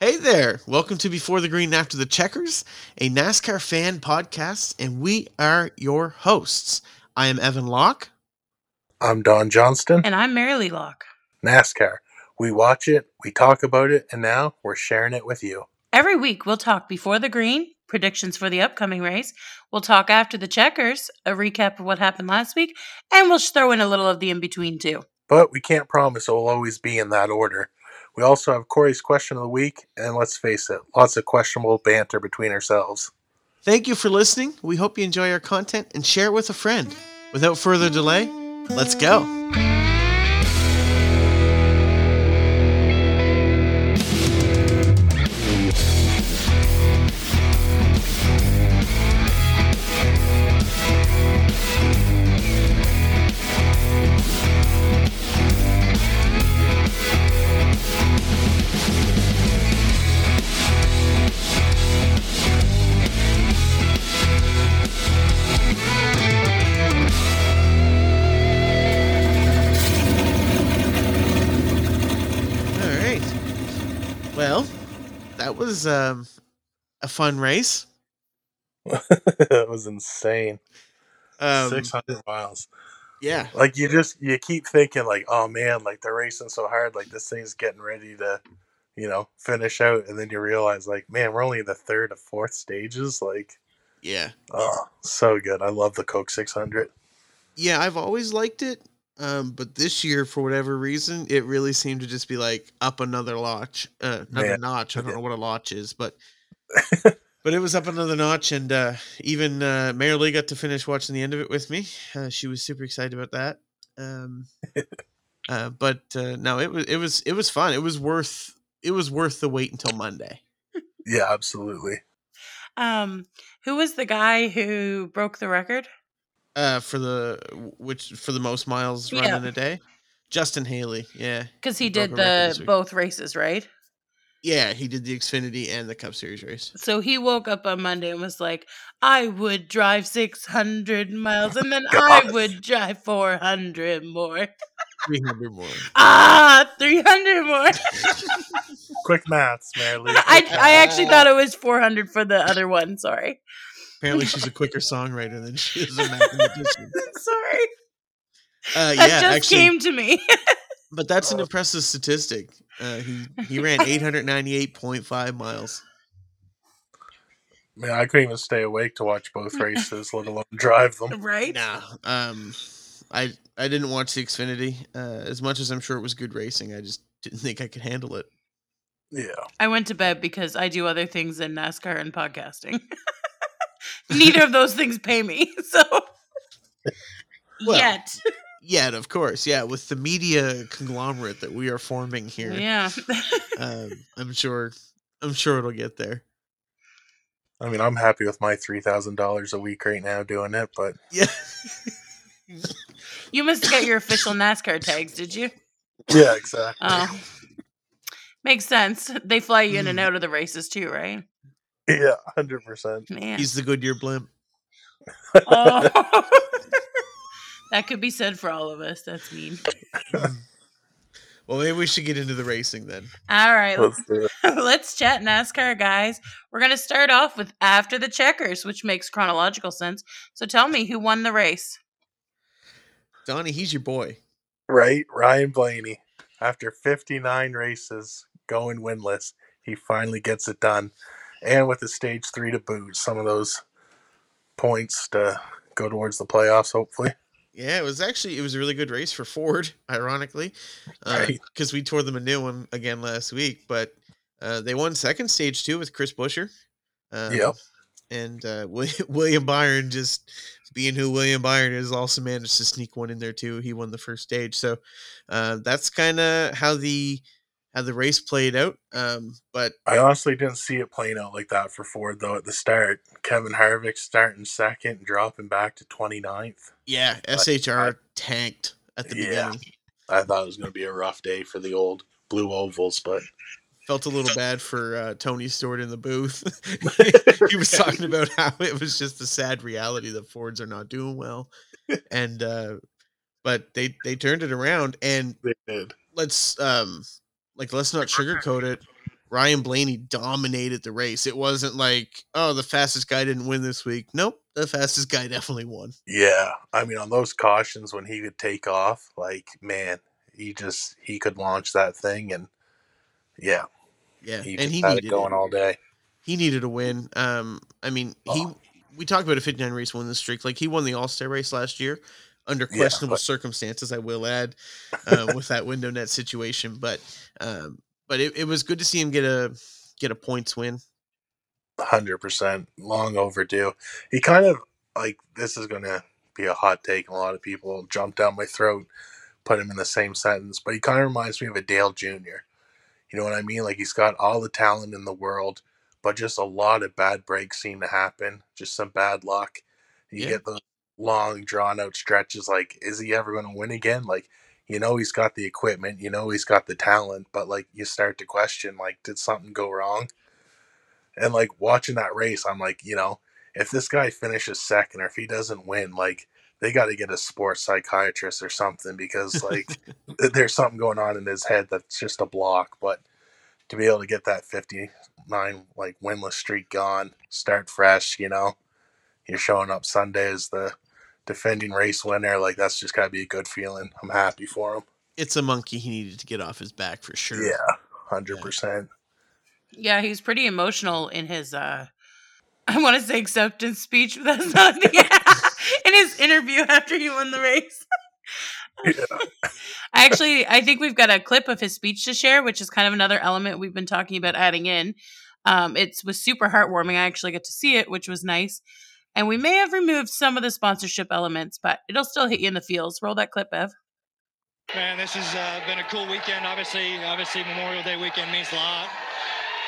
Hey there, welcome to Before the Green and After the Checkers, a NASCAR fan podcast, and we are your hosts. I am Evan Locke. I'm Don Johnston. And I'm Marilee Locke. NASCAR. We watch it, we talk about it, and now we're sharing it with you. Every week we'll talk Before the Green, predictions for the upcoming race, we'll talk After the Checkers, a recap of what happened last week, and we'll throw in a little of the in-between too. But we can't promise it will always be in that order. We also have Korey's Kwestion of the Week, and let's face it, lots of questionable banter between ourselves. Thank you for listening. We hope you enjoy our content and share it with a friend. Without further delay, let's go. A fun race. That was insane. 600 miles. Yeah. Like you keep thinking like, oh man, like they're racing so hard, like this thing's getting ready to, you know, finish out, and then you realize like, man, we're only in the third or fourth stages. Like, yeah. Oh, so good. I love the Coke 600. Yeah, I've always liked it. But this year, for whatever reason, it really seemed to just be like up another notch, I don't know what a notch is, but, but it was up another notch. And, even Marilee got to finish watching the end of it with me. She was super excited about that. No, it was fun. It was worth the wait until Monday. Yeah, absolutely. Who was the guy who broke the record? For the most miles run in a day, Justin Haley. Yeah, because he did both races, right? Yeah, he did the Xfinity and the Cup Series race. So he woke up on Monday and was like, "I would drive 600 miles, and then I would drive 400 more, 300 more, 300 more." Quick maths, Marilee. I actually thought it was 400 for the other one. Sorry. Apparently she's a quicker songwriter than she is a mathematician. Sorry. Came to me. But that's an impressive statistic. He ran 898.5 miles. Man, I couldn't even stay awake to watch both races, let alone drive them. Right? No. I didn't watch the Xfinity. As much as I'm sure it was good racing, I just didn't think I could handle it. Yeah. I went to bed because I do other things than NASCAR and podcasting. Neither of those things pay me, so well, yet of course, yeah. With the media conglomerate that we are forming here, yeah, I'm sure it'll get there. I mean, I'm happy with my $3,000 a week right now doing it, but yeah. You must get your official NASCAR tags, did you? Yeah, exactly. Oh, makes sense. They fly you in and out of the races too, right? Yeah, 100%. Man. He's the Goodyear blimp. Oh. That could be said for all of us. That's mean. Well, maybe we should get into the racing then. All right. Let's chat NASCAR, guys. We're going to start off with After the Checkers, which makes chronological sense. So tell me, who won the race? Donnie, he's your boy. Right? Ryan Blaney. After 59 races going winless, he finally gets it done. And with the stage 3 to boot, some of those points to go towards the playoffs, hopefully. Yeah, it was a really good race for Ford, ironically, because we tore them a new one again last week. But they won second stage 2 with Chris Busch. Yep. And William Byron, just being who William Byron is, also managed to sneak one in there too. He won the first stage, so that's kind of how the race played out, but I honestly didn't see it playing out like that for Ford, though, at the start. Kevin Harvick starting second, dropping back to 29th. Yeah, SHR tanked at the beginning. I thought it was going to be a rough day for the old blue ovals, but felt a little bad for Tony Stewart in the booth. He was talking about how it was just the sad reality that Fords are not doing well, and but they turned it around, and they did. Let's not sugarcoat it. Ryan Blaney dominated the race. It wasn't like, oh, the fastest guy didn't win this week. Nope. The fastest guy definitely won. Yeah. I mean, on those cautions when he could take off, like, man, he could launch that thing. And yeah. Yeah. He had it going all day. He needed a win. I mean, we talked about a 59 race win this streak. Like, he won the All-Star race last year under questionable circumstances, I will add, with that window net situation. But it was good to see him get a points win. 100%. Long overdue. He kind of, like, this is going to be a hot take, and a lot of people will jump down my throat, put him in the same sentence, but he kind of reminds me of a Dale Jr. You know what I mean? Like, he's got all the talent in the world, but just a lot of bad breaks seem to happen, just some bad luck. You get those long, drawn-out stretches, like, is he ever going to win again? Like, you know he's got the equipment, you know he's got the talent, but, like, you start to question, like, did something go wrong? And, like, watching that race, I'm like, you know, if this guy finishes second or if he doesn't win, like, they got to get a sports psychiatrist or something because, like, there's something going on in his head that's just a block. But to be able to get that 59, like, winless streak gone, start fresh, you know, you're showing up Sunday as the defending race winner. Like, that's just got to be a good feeling. I'm happy for him. It's a monkey he needed to get off his back for sure. Yeah, 100%. Yeah, he's pretty emotional in his, I want to say acceptance speech, but that's not in his interview after he won the race. Yeah. I think we've got a clip of his speech to share, which is kind of another element we've been talking about adding in. It was super heartwarming. I actually got to see it, which was nice. And we may have removed some of the sponsorship elements, but it'll still hit you in the feels. Roll that clip, Ev. Man, this has been a cool weekend. Obviously, Memorial Day weekend means a lot.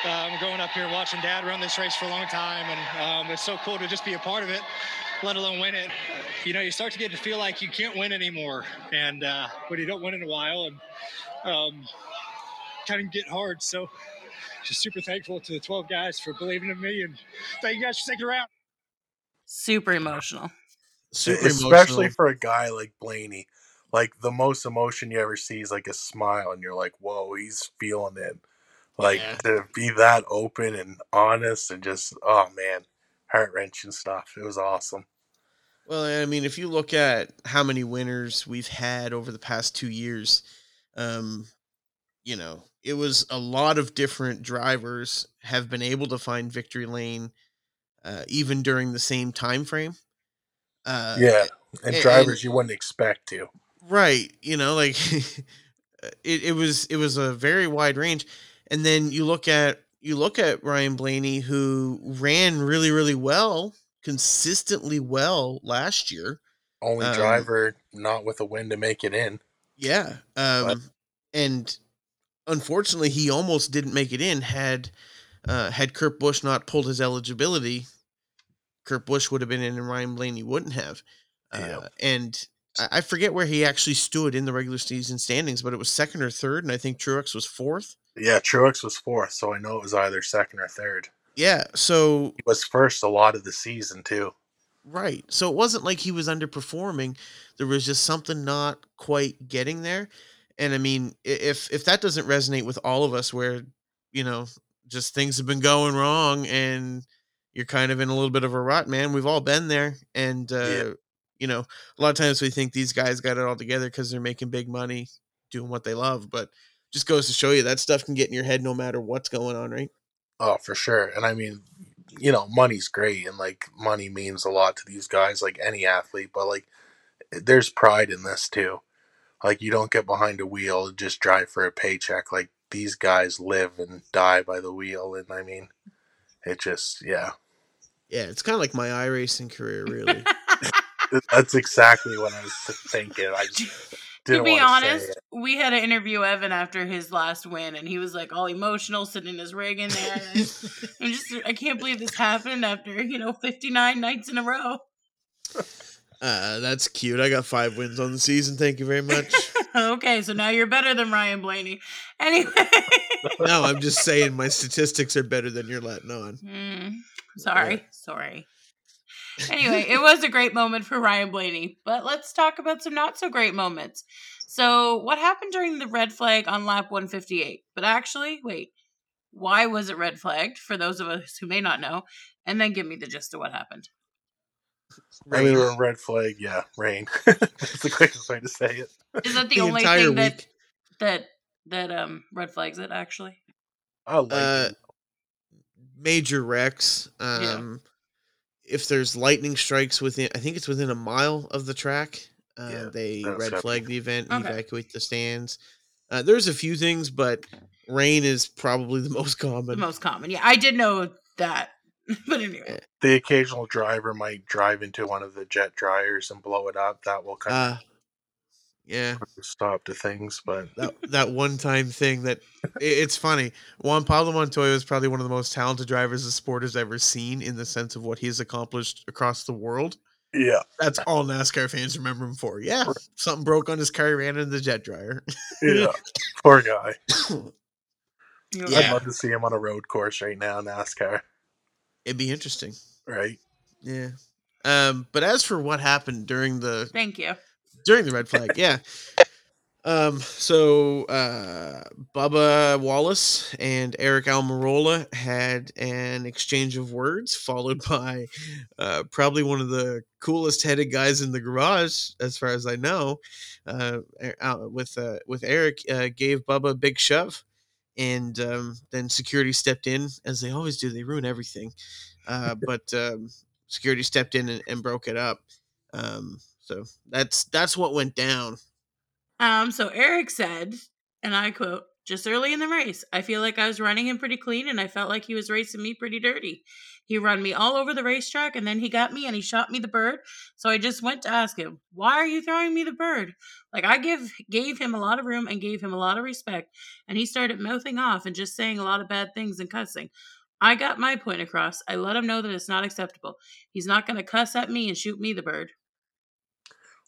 I'm growing up here watching Dad run this race for a long time, and it's so cool to just be a part of it, let alone win it. You know, you start to get to feel like you can't win anymore, and but you don't win in a while, and kind of get hard. So just super thankful to the 12 guys for believing in me, and thank you guys for sticking around. Super emotional. Especially for a guy like Blaney. Like, the most emotion you ever see is like a smile, and you're like, whoa, he's feeling it. Like, to be that open and honest and just, oh, man, heart-wrenching stuff. It was awesome. Well, I mean, if you look at how many winners we've had over the past 2 years, you know, it was a lot of different drivers have been able to find victory lane even during the same time frame. And drivers you wouldn't expect to. Right. You know, like, it was a very wide range. And then you look at Ryan Blaney, who ran really, really well, consistently well last year. Only driver not with a win to make it in. Yeah. And unfortunately, he almost didn't make it in. Had Kurt Busch not pulled his eligibility, Kurt Busch would have been in and Ryan Blaney wouldn't have. And I forget where he actually stood in the regular season standings, but it was second or third, and I think Truex was fourth. Yeah, Truex was fourth, so I know it was either second or third. Yeah, so... He was first a lot of the season, too. Right, so it wasn't like he was underperforming. There was just something not quite getting there. And, I mean, if that doesn't resonate with all of us where, you know, just things have been going wrong and you're kind of in a little bit of a rut, man, we've all been there. And, you know, a lot of times we think these guys got it all together because they're making big money, doing what they love, but... Just goes to show you that stuff can get in your head no matter what's going on, right? Oh, for sure. And I mean, you know, money's great, and like money means a lot to these guys, like any athlete, but like there's pride in this too. Like, you don't get behind a wheel and just drive for a paycheck. Like, these guys live and die by the wheel. And I mean, it just, yeah, it's kind of like my iRacing career, really. That's exactly what I was thinking. To be honest, we had an interview Evan after his last win, and he was like all emotional, sitting in his rig in there. I can't believe this happened after, you know, 59 nights in a row. That's cute. I got 5 wins on the season. Thank you very much. Okay, so now you're better than Ryan Blaney. Anyway. No, I'm just saying my statistics are better than you're letting on. Sorry. Anyway, it was a great moment for Ryan Blaney, but let's talk about some not so great moments. So what happened during the red flag on lap 158? But actually, wait, why was it red flagged, for those of us who may not know, and then give me the gist of what happened. Rain. I mean, red flag, yeah, rain. That's the quickest way to say it. Is that the only thing that red flags it, actually? I like it. Major wrecks. If there's lightning strikes within, I think it's within a mile of the track, they red flag the event, evacuate the stands. There's a few things, but rain is probably the most common. Yeah, I did know that. But anyway, the occasional driver might drive into one of the jet dryers and blow it up. That will kind of stop to things. But that one time thing that it's funny. Juan Pablo Montoya is probably one of the most talented drivers the sport has ever seen in the sense of what he's accomplished across the world. Yeah, that's all NASCAR fans remember him for. Yeah, something broke on his car, he ran into the jet dryer. Yeah, poor guy. I'd love to see him on a road course right now, NASCAR. It'd be interesting. Right. Yeah. But as for what happened during the red flag. Yeah. So Bubba Wallace and Eric Almirola had an exchange of words followed by probably one of the coolest headed guys in the garage. As far as I know, with Eric, gave Bubba a big shove. And then security stepped in, as they always do. They ruin everything. But security stepped in and broke it up. So that's what went down. So Eric said, and I quote, "Just early in the race, I feel like I was running him pretty clean, and I felt like he was racing me pretty dirty. He ran me all over the racetrack, and then he got me, and he shot me the bird. So I just went to ask him, why are you throwing me the bird? Like, I gave him a lot of room and gave him a lot of respect, and he started mouthing off and just saying a lot of bad things and cussing. I got my point across. I let him know that it's not acceptable. He's not going to cuss at me and shoot me the bird."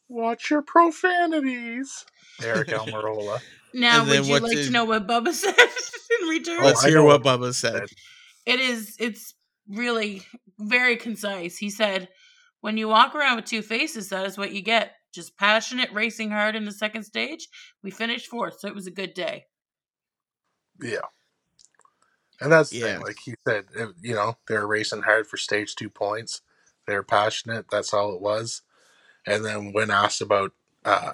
Watch your profanities, Eric Almirola. Now, would you like to know what Bubba said in return? Let's hear what Bubba said. It's really very concise. He said, "When you walk around with two faces, that is what you get. Just passionate, racing hard in the second stage. We finished fourth, so it was a good day." Yeah. And that's the thing. Like he said, they're racing hard for stage 2 points. They're passionate. That's all it was. And then when asked about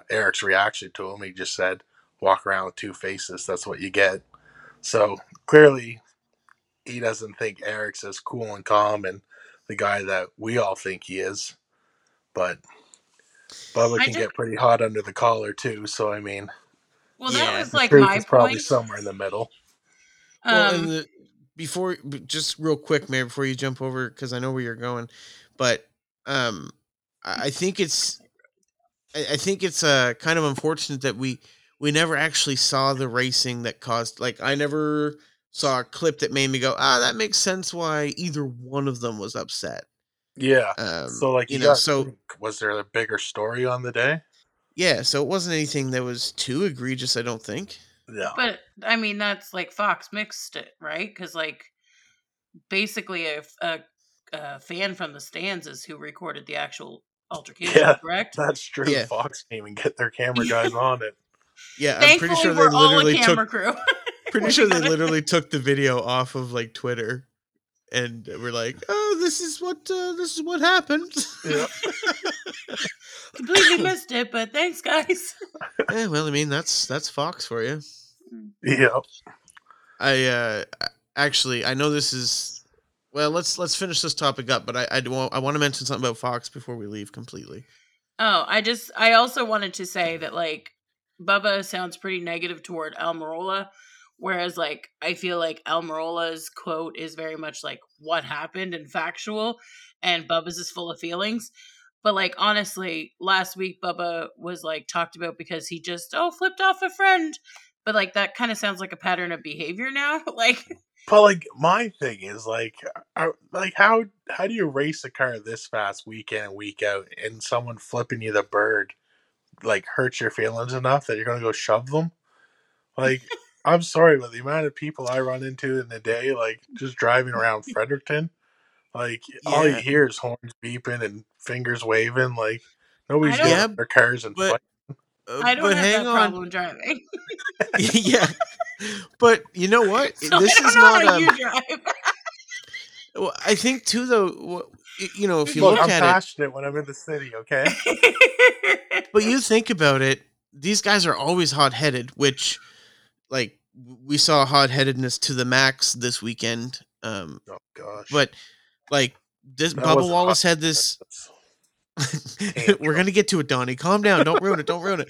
Eric's reaction to him, he just said, "Walk around with two faces. That's what you get." So clearly, he doesn't think Eric's as cool and calm and the guy that we all think he is. But Bubba can get pretty hot under the collar too. So I mean, that was like my point. Probably somewhere in the middle. Before, just real quick, Mayor, before you jump over, because I know where you're going, but I think it's kind of unfortunate that we never actually saw the racing that caused. Like, I never saw a clip that made me go, that makes sense why either one of them was upset. Yeah. Was there a bigger story on the day? Yeah. So it wasn't anything that was too egregious, I don't think. Yeah. But I mean, that's like Fox mixed it, right? Because basically a fan from the stands is who recorded the actual altercation. Yeah, correct. That's true. Yeah. Fox came and get their camera guys on it. Yeah. Thankfully, I'm pretty sure we're all a camera crew. Pretty sure they literally took the video off of Twitter, and we're like, "Oh, this is what happened." Yeah. Completely missed it, but thanks, guys. Yeah, well, I mean, that's Fox for you. Yeah. I know this is. Well, let's finish this topic up, but I want to mention something about Fox before we leave completely. Oh, I also wanted to say that Bubba sounds pretty negative toward Almirola. Whereas, I feel like Almirola's quote is very much what happened and factual, and Bubba's is full of feelings. But, honestly, last week Bubba was, talked about because he just, flipped off a friend. But, that kind of sounds like a pattern of behavior now. But, my thing is, how do you race a car this fast week in and week out, and someone flipping you the bird, hurts your feelings enough that you're going to go shove them? I'm sorry, but the amount of people I run into in the day, just driving around Fredericton, all you hear is horns beeping and fingers waving. Nobody's doing their cars and fighting. I don't have that problem driving. Yeah. But you know what? So this is not how you drive. Well, I think too, though, you know, if you look at it, I'm passionate when I'm in the city, okay? But you think about it, these guys are always hot-headed, which, like, we saw hot-headedness to the max this weekend. Oh gosh! But like this, Bubba Wallace had this. We're gonna get to it, Donnie. Calm down. Don't ruin it. Don't ruin it.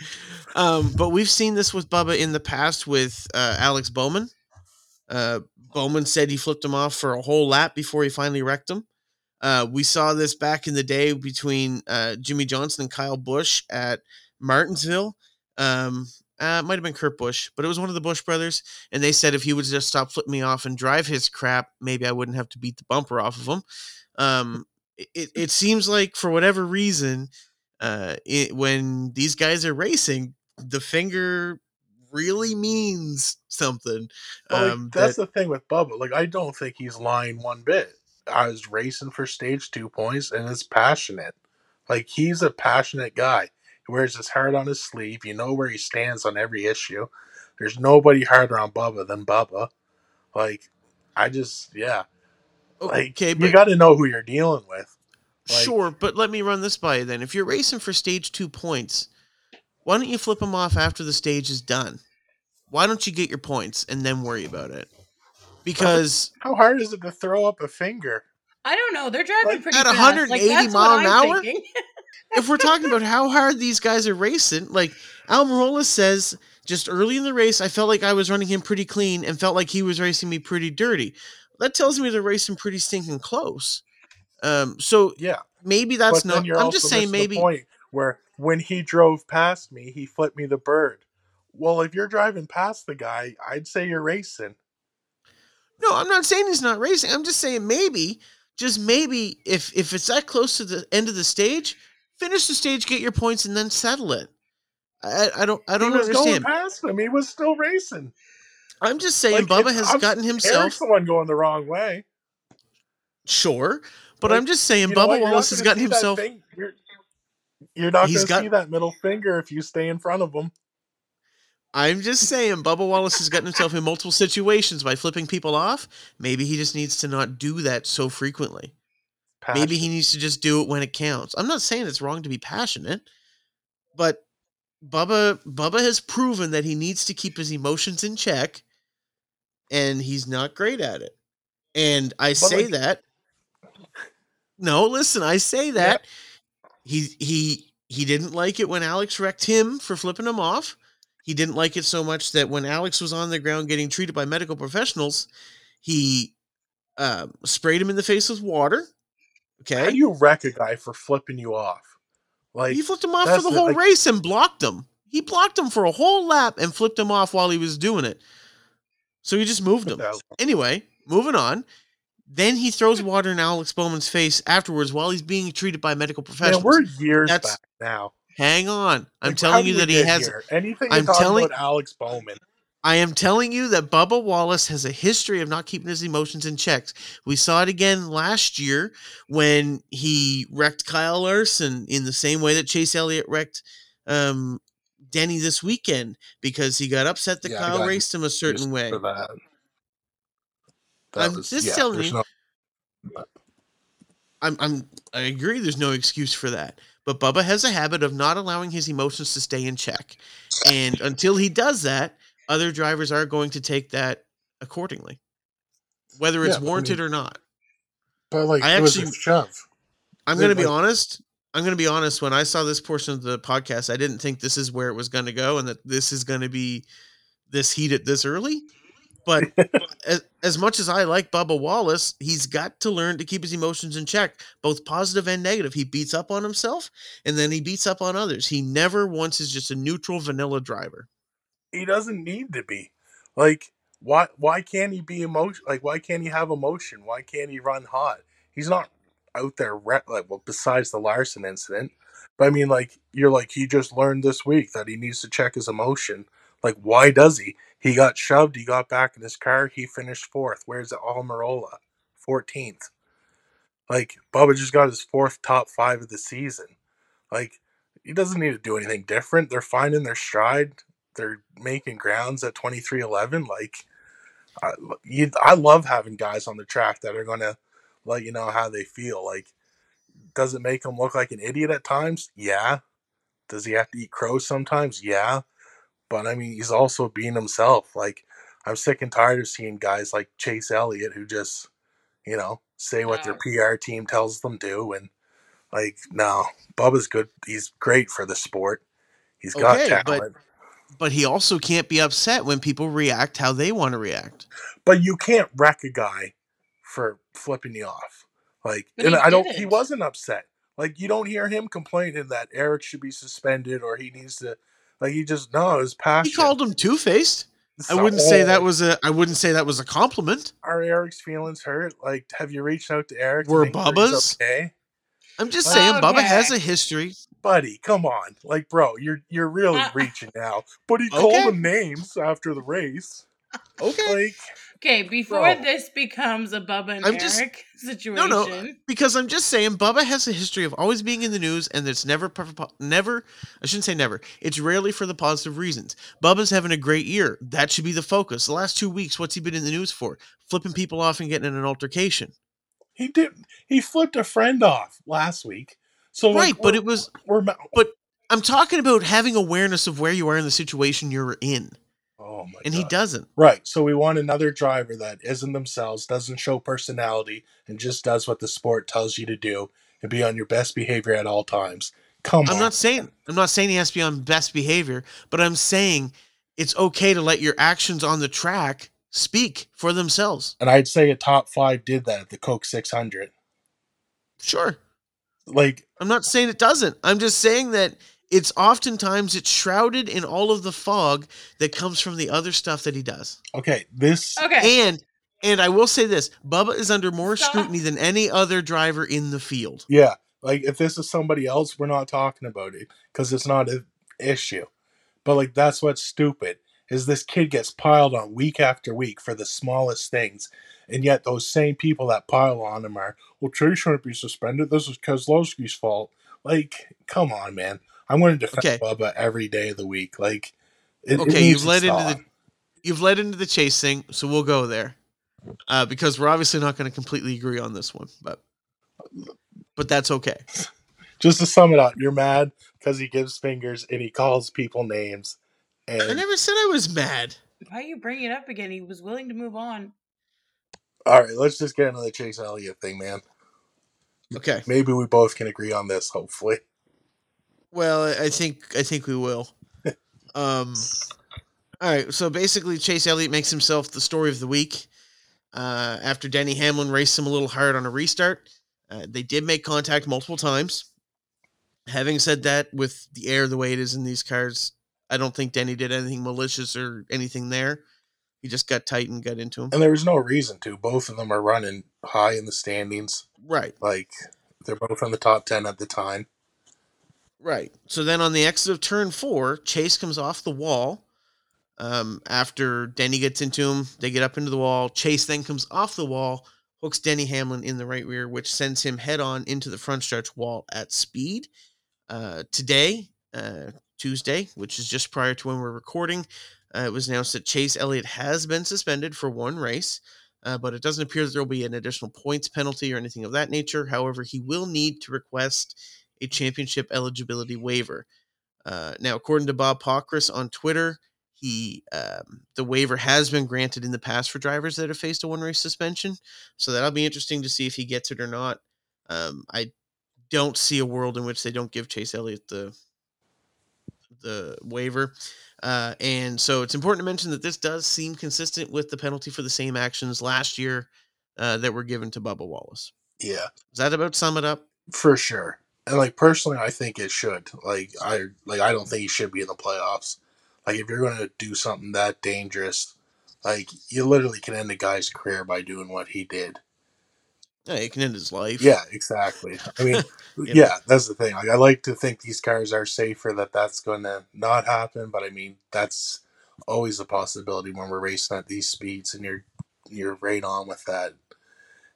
But we've seen this with Bubba in the past with Alex Bowman. Bowman said he flipped him off for a whole lap before he finally wrecked him. We saw this back in the day between Jimmy Johnson and Kyle Busch at Martinsville. It might have been Kurt Busch, but it was one of the Busch brothers. And they said if he would just stop flipping me off and drive his crap, maybe I wouldn't have to beat the bumper off of him. It seems like for whatever reason, when these guys are racing, the finger really means something. That's the thing with Bubba. Like, I don't think he's lying one bit. I was racing for stage 2 points, and it's passionate. Like, he's a passionate guy. He wears his heart on his sleeve. You know where he stands on every issue. There's nobody harder on Bubba than Bubba. Like, I just, yeah. Okay, but you got to know who you're dealing with. Like, sure, but let me run this by you then. If you're racing for stage 2 points, why don't you flip him off after the stage is done? Why don't you get your points and then worry about it? Because how hard is it to throw up a finger? I don't know. They're driving pretty fast. At 180 mile an hour? If we're talking about how hard these guys are racing, like Almirola says, just early in the race, I felt like I was running him pretty clean and felt like he was racing me pretty dirty. That tells me they're racing pretty stinking close. So yeah, maybe that's not. I'm just saying maybe. Where when he drove past me, he flipped me the bird. Well, if you're driving past the guy, I'd say you're racing. No, I'm not saying he's not racing. I'm just saying maybe, just maybe, if it's that close to the end of the stage, finish the stage, get your points, and then settle it. I don't understand. He was going past him. He was still racing. I'm just saying, like, Bubba has gotten himself. Eric's the one going the wrong way. Sure, but like, I'm just saying, Bubba Wallace has gotten himself. You're not going to see that middle finger if you stay in front of him. I'm just saying, Bubba Wallace has gotten himself in multiple situations by flipping people off. Maybe he just needs to not do that so frequently. Passion. Maybe he needs to just do it when it counts. I'm not saying it's wrong to be passionate, but Bubba has proven that he needs to keep his emotions in check, and he's not great at it. And I say that. No, listen, I say that. Yeah. He didn't like it when Alex wrecked him for flipping him off. He didn't like it so much that when Alex was on the ground getting treated by medical professionals, he sprayed him in the face with water. Okay. How do you wreck a guy for flipping you off? Like, he flipped him off for the whole race and blocked him. He blocked him for a whole lap and flipped him off while he was doing it. So he just moved him. Anyway, moving on. Then he throws water in Alex Bowman's face afterwards while he's being treated by medical professionals. Man, we're years back now. Hang on. I'm telling you that he has... Anything I'm telling about Alex Bowman. I am telling you that Bubba Wallace has a history of not keeping his emotions in check. We saw it again last year when he wrecked Kyle Larson in the same way that Chase Elliott wrecked Denny this weekend because he got upset that Kyle raced him a certain way. I'm just telling you. I agree. There's no excuse for that. But Bubba has a habit of not allowing his emotions to stay in check, and until he does that, other drivers are going to take that accordingly, whether it's warranted or not. But like, it was a shove. I'm going to be honest. When I saw this portion of the podcast, I didn't think this is where it was going to go, and that this is going to be this heated this early. But as much as I like Bubba Wallace, he's got to learn to keep his emotions in check, both positive and negative. He beats up on himself, and then he beats up on others. He never once is just a neutral vanilla driver. He doesn't need to be. Like, why can't he be emotion? Like, why can't he have emotion? Why can't he run hot? He's not out there besides the Larson incident. But I mean, like, you're like, he just learned this week that he needs to check his emotion. Like, why does he? He got shoved. He got back in his car. He finished fourth. Where's the Almirola? 14th. Like, Bubba just got his fourth top five of the season. Like, he doesn't need to do anything different. They're finding their stride. they're making grounds at 23-11. Like, I love having guys on the track that are going to let you know how they feel. Like, does it make him look like an idiot at times? Yeah. Does he have to eat crow sometimes? Yeah. But, I mean, he's also being himself. Like, I'm sick and tired of seeing guys like Chase Elliott who just, you know, say what their PR team tells them to. And, like, no, Bubba's good. He's great for the sport. He's got talent. But he also can't be upset when people react how they want to react. But you can't wreck a guy for flipping you off. Like, and he wasn't upset. Like, you don't hear him complaining that Eric should be suspended or he needs to, like, he just, no, it was passion. He called him two-faced. So, I wouldn't say that was a compliment. Are Eric's feelings hurt? Like, have you reached out to Eric? Were Bubba's? Okay? I'm just saying, Bubba has a history. Buddy, come on. Like, bro, you're really reaching now. But he called him names after the race. Okay. Like, okay, before this becomes a Bubba and Eric situation. No, because I'm just saying Bubba has a history of always being in the news, and it's never. I shouldn't say never. It's rarely for the positive reasons. Bubba's having a great year. That should be the focus. The last 2 weeks, what's he been in the news for? Flipping people off and getting in an altercation. He did. He flipped a friend off last week. So right, but it was. But I'm talking about having awareness of where you are in the situation you're in. Oh my! And God. He doesn't. Right. So we want another driver that isn't themselves, doesn't show personality, and just does what the sport tells you to do, and be on your best behavior at all times. Come on. I'm not saying he has to be on best behavior, but I'm saying it's okay to let your actions on the track speak for themselves. And I'd say a top five did that at the Coke 600. Sure. Like, I'm not saying it doesn't. I'm just saying that it's oftentimes it's shrouded in all of the fog that comes from the other stuff that he does. And I will say this, Bubba is under more scrutiny than any other driver in the field. Yeah. Like, if this is somebody else, we're not talking about it because it's not an issue. But, like, that's what's stupid is this kid gets piled on week after week for the smallest things. And yet those same people that pile on him are, well, Trey shouldn't be suspended. This is Keselowski's fault. Like, come on, man. I'm going to defend Bubba every day of the week. Like, you've led into the Chase thing, so we'll go there because we're obviously not going to completely agree on this one, but that's okay. Just to sum it up, you're mad because he gives fingers and he calls people names. And I never said I was mad. Why you bring it up again? He was willing to move on. All right, let's just get into the Chase Elliott thing, man. Okay, maybe we both can agree on this. Hopefully. Well, I think we will. All right. So basically, Chase Elliott makes himself the story of the week after Denny Hamlin raced him a little hard on a restart. They did make contact multiple times. Having said that, with the air the way it is in these cars, I don't think Denny did anything malicious or anything there. He just got tight and got into him. And there was no reason to. Both of them are running high in the standings. Right. Like, they're both in the top 10 at the time. Right. So then on the exit of turn 4, Chase comes off the wall. After Denny gets into him, they get up into the wall. Chase then comes off the wall, hooks Denny Hamlin in the right rear, which sends him head on into the front stretch wall at speed. Today, Tuesday, which is just prior to when we're recording, it was announced that Chase Elliott has been suspended for one race, but it doesn't appear that there will be an additional points penalty or anything of that nature. However, he will need to request a championship eligibility waiver. Now, according to Bob Pockris on Twitter, the waiver has been granted in the past for drivers that have faced a one-race suspension, so that'll be interesting to see if he gets it or not. I don't see a world in which they don't give Chase Elliott the waiver. And so it's important to mention that this does seem consistent with the penalty for the same actions last year that were given to Bubba Wallace. Yeah. Is that about sum it up? For sure. And, like, personally, I think it should. I don't think he should be in the playoffs. Like, if you're going to do something that dangerous, like, you literally can end a guy's career by doing what he did. Yeah, he can end his life. Yeah, exactly. I mean, that's the thing. Like, I like to think these cars are safer, that's going to not happen. But, I mean, that's always a possibility when we're racing at these speeds, and you're right on with that.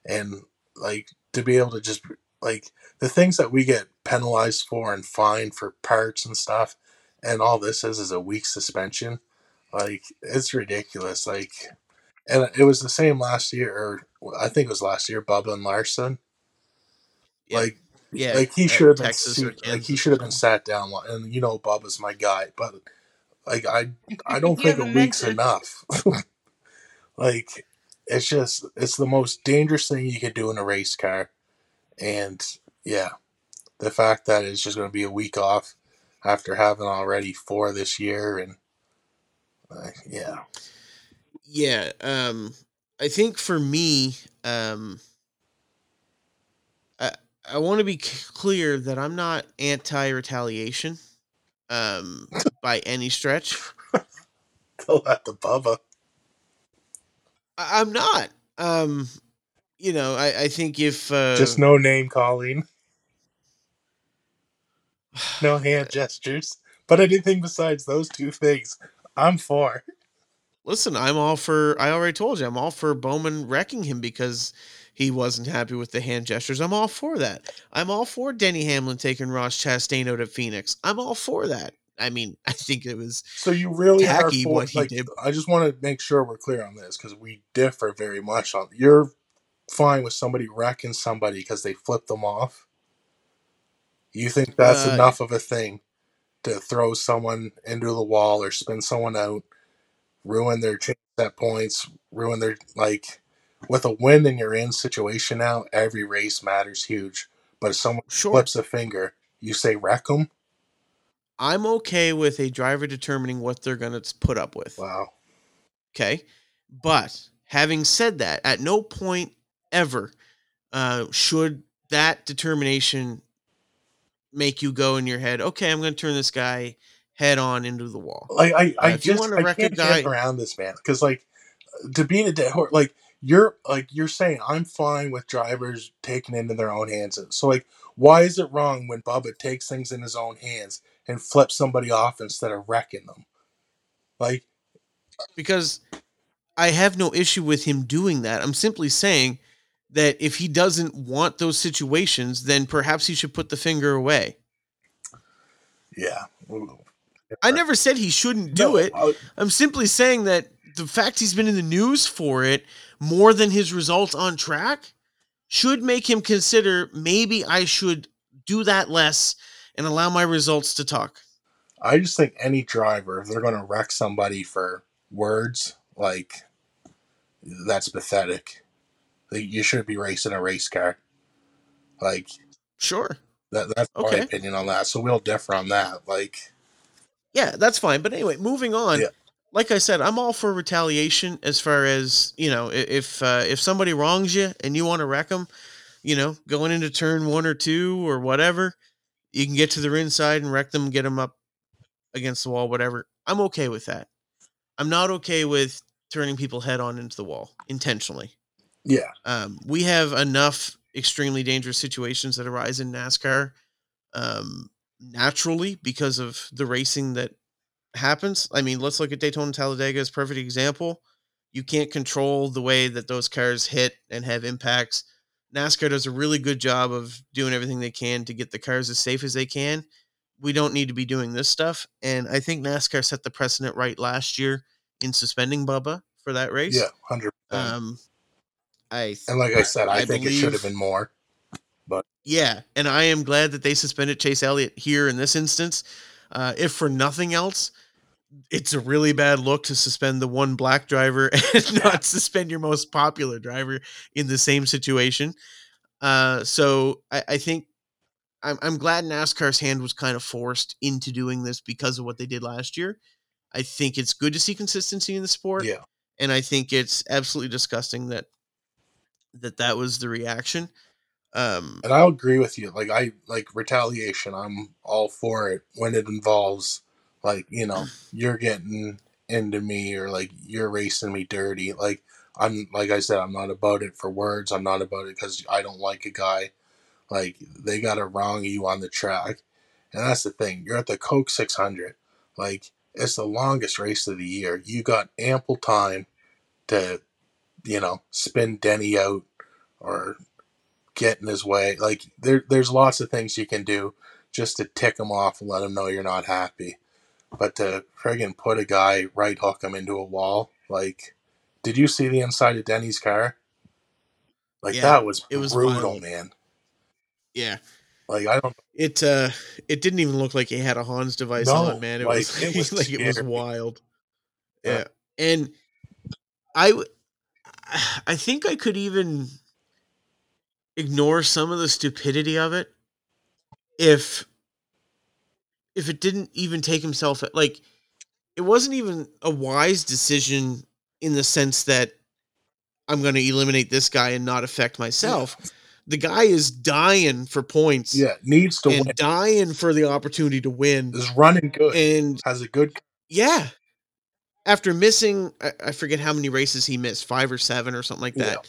And, like, to be able to just... Like, the things that we get penalized for and fined for parts and stuff, and all this is a week suspension. Like, it's ridiculous. Like, and it was the same last year, or I think it was last year, Bubba and Larson. Yeah. Like he should have been sat down, and you know, Bubba's my guy, but like I don't think a week's enough. Like, it's just, it's the most dangerous thing you could do in a race car. And yeah, the fact that it's just going to be a week off after having already 4 this year. And yeah. Yeah. I think for me, I want to be clear that I'm not anti-retaliation, by any stretch. Don't let the Bubba. I'm not. You know, I think if just no name calling, no hand gestures, but anything besides those two things, I'm for. Listen, I already told you, I'm all for Bowman wrecking him because he wasn't happy with the hand gestures. I'm all for that. I'm all for Denny Hamlin taking Ross Chastain out of Phoenix. I'm all for that. I mean, I think it was so you really tacky are for, what he did. I just want to make sure we're clear on this because we differ very much on your. Fine with somebody wrecking somebody because they flip them off. You think that's enough of a thing to throw someone into the wall or spin someone out, ruin their chance at points, ruin their, like, with a win and you're in situation now, every race matters huge. But if someone flips a finger, you say wreck them? I'm okay with a driver determining what they're going to put up with. Wow. Okay. But having said that, at no point ever should that determination make you go in your head, okay, I'm going to turn this guy head on into the wall. Like I can't get around this, man, because like to be a dead horse, you're saying I'm fine with drivers taking it into their own hands. So like, why is it wrong when Bubba takes things in his own hands and flips somebody off instead of wrecking them? Like, because I have no issue with him doing that. I'm simply saying that if he doesn't want those situations, then perhaps he should put the finger away. Yeah. I never said he shouldn't do it. I'm simply saying that the fact he's been in the news for it more than his results on track should make him consider maybe I should do that less and allow my results to talk. I just think any driver, if they're going to wreck somebody for words, like that's pathetic. You shouldn't be racing a race car. Like, sure. That's okay. My opinion on that. So we'll differ on that. Like, yeah, that's fine. But anyway, moving on. Yeah. Like I said, I'm all for retaliation as far as, you know, if somebody wrongs you and you want to wreck them, you know, going into turn 1 or 2 or whatever, you can get to their inside and wreck them, get them up against the wall, whatever. I'm okay with that. I'm not okay with turning people head on into the wall intentionally. Yeah. We have enough extremely dangerous situations that arise in NASCAR naturally because of the racing that happens. I mean, let's look at Daytona Talladega as a perfect example. You can't control the way that those cars hit and have impacts. NASCAR does a really good job of doing everything they can to get the cars as safe as they can. We don't need to be doing this stuff. And I think NASCAR set the precedent right last year in suspending Bubba for that race. Yeah, 100%. And like I said, I think it should have been more. But yeah, and I am glad that they suspended Chase Elliott here in this instance. If for nothing else, it's a really bad look to suspend the one black driver and not suspend your most popular driver in the same situation. So I think I'm glad NASCAR's hand was kind of forced into doing this because of what they did last year. I think it's good to see consistency in the sport. Yeah. And I think it's absolutely disgusting that was the reaction. And I'll agree with you. Like I like retaliation. I'm all for it when it involves like, you know, you're getting into me or like you're racing me dirty. Like I'm not about it for words. I'm not about it because I don't like a guy. Like they got to wrong you on the track. And that's the thing. You're at the Coke 600. Like it's the longest race of the year. You got ample time to, you know, spin Denny out or get in his way. Like there's lots of things you can do just to tick him off and let him know you're not happy. But to friggin' put a guy right hook him into a wall, like, did you see the inside of Denny's car? Like, yeah, that was brutal, man. Yeah. Like, I don't. It didn't even look like he had a Hans device on, man. It was like scary. It was wild. Yeah. And I think I could even ignore some of the stupidity of it if it didn't even take himself, like, it wasn't even a wise decision in the sense that I'm going to eliminate this guy and not affect myself. Yeah. The guy is dying for points. Yeah, needs to win. Dying for the opportunity to win. Is running good and has a good. Yeah. After missing, I forget how many races he missed, 5 or 7 or something like that.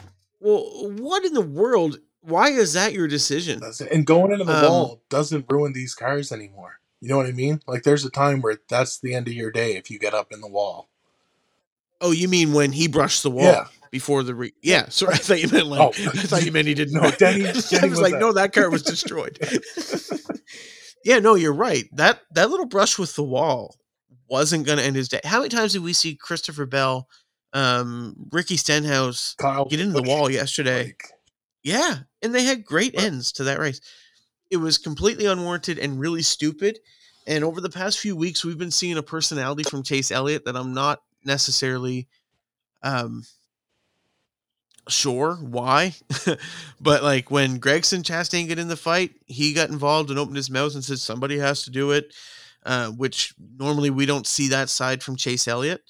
Yeah. Well, what in the world? Why is that your decision? And going into the wall doesn't ruin these cars anymore. You know what I mean? Like, there's a time where that's the end of your day if you get up in the wall. Oh, you mean when he brushed the wall before the yeah? Sorry, I thought you meant like I thought you meant he didn't. No, Denny was like, that. No, that car was destroyed. Yeah, no, you're right. That little brush with the wall wasn't going to end his day. How many times did we see Christopher Bell, Ricky Stenhouse, Kyle get into the wall yesterday? Like, yeah, and they had great ends to that race. It was completely unwarranted and really stupid. And over the past few weeks, we've been seeing a personality from Chase Elliott that I'm not necessarily sure why. But like when Gregson Chastain get in the fight, he got involved and opened his mouth and said somebody has to do it, which normally we don't see that side from Chase Elliott.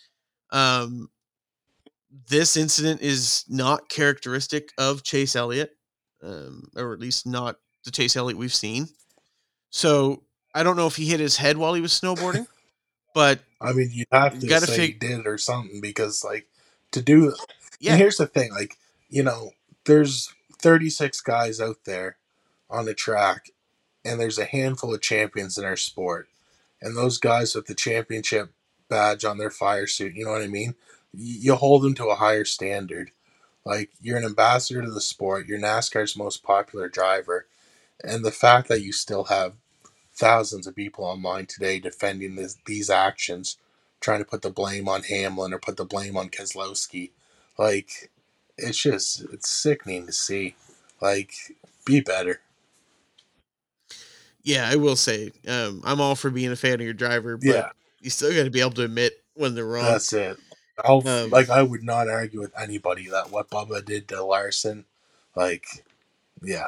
This incident is not characteristic of Chase Elliott, or at least not the Chase Elliott we've seen. So I don't know if he hit his head while he was snowboarding, but I mean, you have to say he did or something, because like to do. Yeah. And here's the thing, like, you know, there's 36 guys out there on the track, and there's a handful of champions in our sport, and those guys with the championship badge on their fire suit, you know what I mean? You hold them to a higher standard. Like, you're an ambassador to the sport. You're NASCAR's most popular driver. And the fact that you still have thousands of people online today defending these actions, trying to put the blame on Hamlin or put the blame on Keselowski, like, it's sickening to see. Like, be better. Yeah, I will say, I'm all for being a fan of your driver, but you still got to be able to admit when they're wrong. That's it. Like, I would not argue with anybody that what Bubba did to Larson, like, yeah,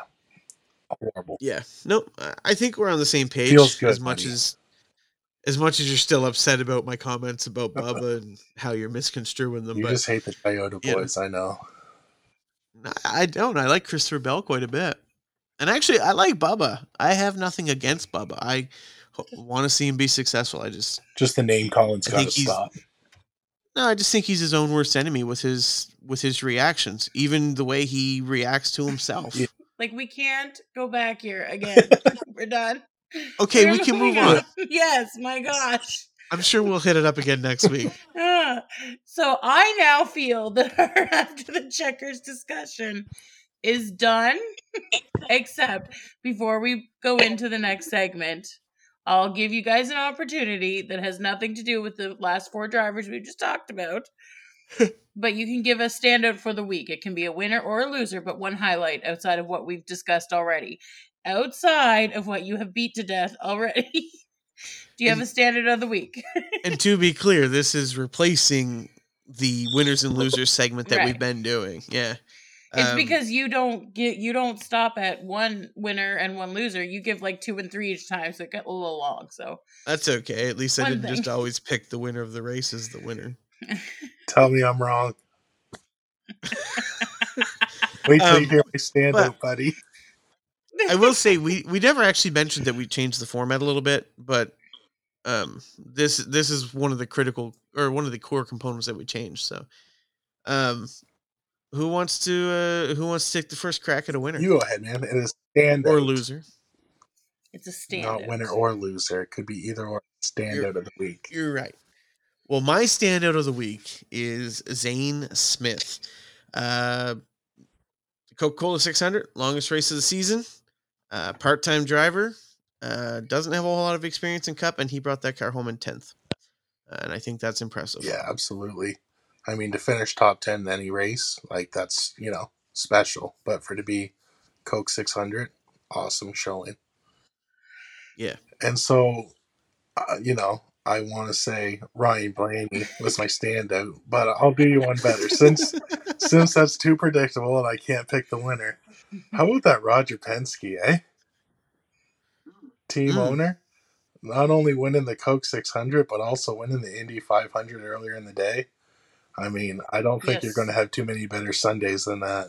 horrible. Yeah, no, I think we're on the same page. Feels good, as much as you're still upset about my comments about Bubba and how you're misconstruing them. You just hate the Toyota boys, I know. I don't. I like Christopher Bell quite a bit, and actually, I like Bubba. I have nothing against Bubba. I want to see him be successful. I just the name calling's got to stop. No, I just think he's his own worst enemy with his reactions, even the way he reacts to himself. Like, we can't go back here again. We're done. Okay, we can move on. Yes, my gosh. I'm sure we'll hit it up again next week. So I now feel that our After the Checkers discussion is done, except before we go into the next segment, I'll give you guys an opportunity that has nothing to do with the last 4 drivers we just talked about. But you can give a standout for the week. It can be a winner or a loser, but one highlight outside of what we've discussed already. Outside of what you have beat to death already. Do you have a standout of the week? And to be clear, this is replacing the winners and losers segment that we've been doing. Yeah. It's because you don't stop at one winner and one loser. You give like 2 and 3 each time, so it got a little long. So that's okay. At least I didn't just always pick the winner of the race as the winner. Tell me I'm wrong. Wait till you hear my stand up, buddy. I will say we never actually mentioned that we changed the format a little bit, but this is one of the critical or one of the core components that we changed. So Who wants to take the first crack at a winner? You go ahead, man. It is standout or loser. It's a standout. Not winner or loser. It could be either or. Standout of the week. You're right. Well, my standout of the week is Zane Smith. Coca-Cola 600, longest race of the season. Part-time driver. Doesn't have a whole lot of experience in Cup, and he brought that car home in 10th. And I think that's impressive. Yeah, absolutely. I mean, to finish top 10 in any race, like, that's, you know, special. But for it to be Coke 600, awesome showing. Yeah. And so, you know, I want to say Ryan Blaney was my standout, but I'll do you one better. Since that's too predictable and I can't pick the winner, how about that Roger Penske, eh? Team owner. Not only winning the Coke 600, but also winning the Indy 500 earlier in the day. I mean, I don't think you're going to have too many better Sundays than that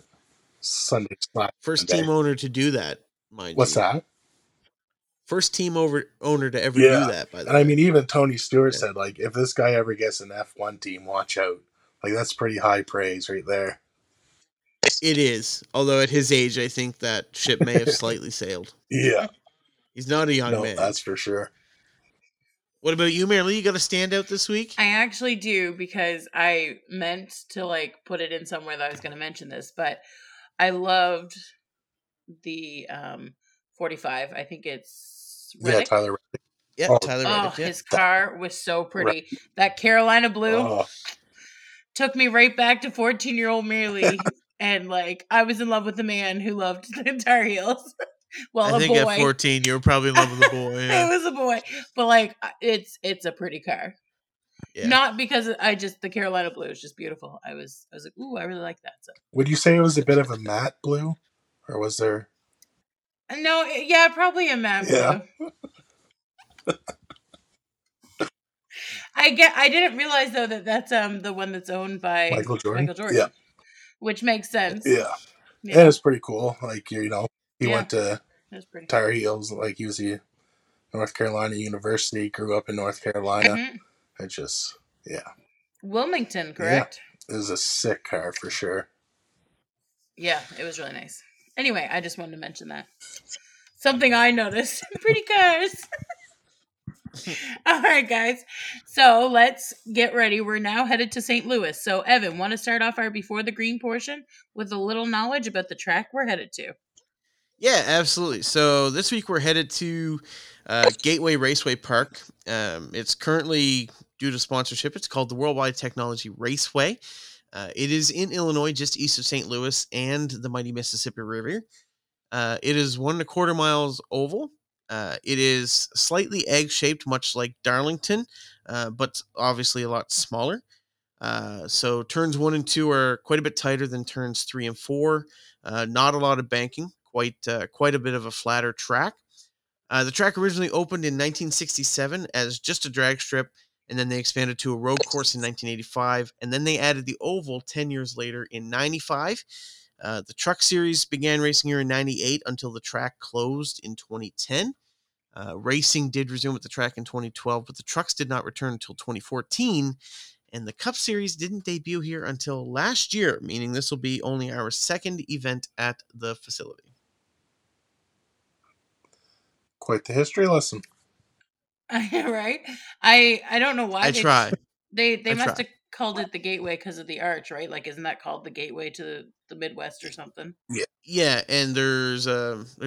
Sunday. First team owner to do that, mind you. What's that? First team owner to ever do that, by the way. And I mean, even Tony Stewart said, like, if this guy ever gets an F1 team, watch out. Like, that's pretty high praise right there. It is. Although at his age, I think that ship may have slightly sailed. Yeah. He's not a young man. That's for sure. What about you, Marilee? You got a standout this week? I actually do, because I meant to, like, put it in somewhere that I was going to mention this, but I loved the 45. I think it's Reddick. Yeah, Tyler Reddick. Yeah, Tyler Reddick. Oh, his car was so pretty. Reddick. That Carolina blue took me right back to 14-year-old Marilee, and, like, I was in love with the man who loved the Tar Heels. Well, I think boy. At 14, you were probably in love with a boy. Yeah. It was a boy, but like it's a pretty car. Yeah. Not because the Carolina blue is just beautiful. I was like, ooh, I really like that. So. Would you say it was a bit of a matte blue, or was there? No, yeah, probably a matte blue. I didn't realize though that that's the one that's owned by Michael Jordan. Yeah, which makes sense. Yeah, it's pretty cool. Like you know. He went to Tar Heels, like he was at North Carolina University, grew up in North Carolina. Mm-hmm. It just, Wilmington, correct? Yeah. It was a sick car for sure. Yeah, it was really nice. Anyway, I just wanted to mention that. Something I noticed. Pretty cars. All right, guys. So let's get ready. We're now headed to St. Louis. So Evan, want to start off our Before the Green portion with a little knowledge about the track we're headed to? Yeah, absolutely. So this week we're headed to Gateway Raceway Park. It's currently, due to sponsorship, it's called the Worldwide Technology Raceway. It is in Illinois, just east of St. Louis and the mighty Mississippi River. It is 1.25 miles oval. It is slightly egg-shaped, much like Darlington, but obviously a lot smaller. So turns 1 and 2 are quite a bit tighter than turns 3 and 4. Not a lot of banking. Quite a bit of a flatter track. The track originally opened in 1967 as just a drag strip, and then they expanded to a road course in 1985, and then they added the oval 10 years later in 95. The Truck Series began racing here in 98 until the track closed in 2010. Racing did resume at the track in 2012, but the trucks did not return until 2014, and the Cup Series didn't debut here until last year, meaning this will be only our second event at the facility. Quite the history lesson. Right? I don't know why. They must have called it the Gateway because of the arch, right? Like, isn't that called the Gateway to the Midwest or something? Yeah, and there's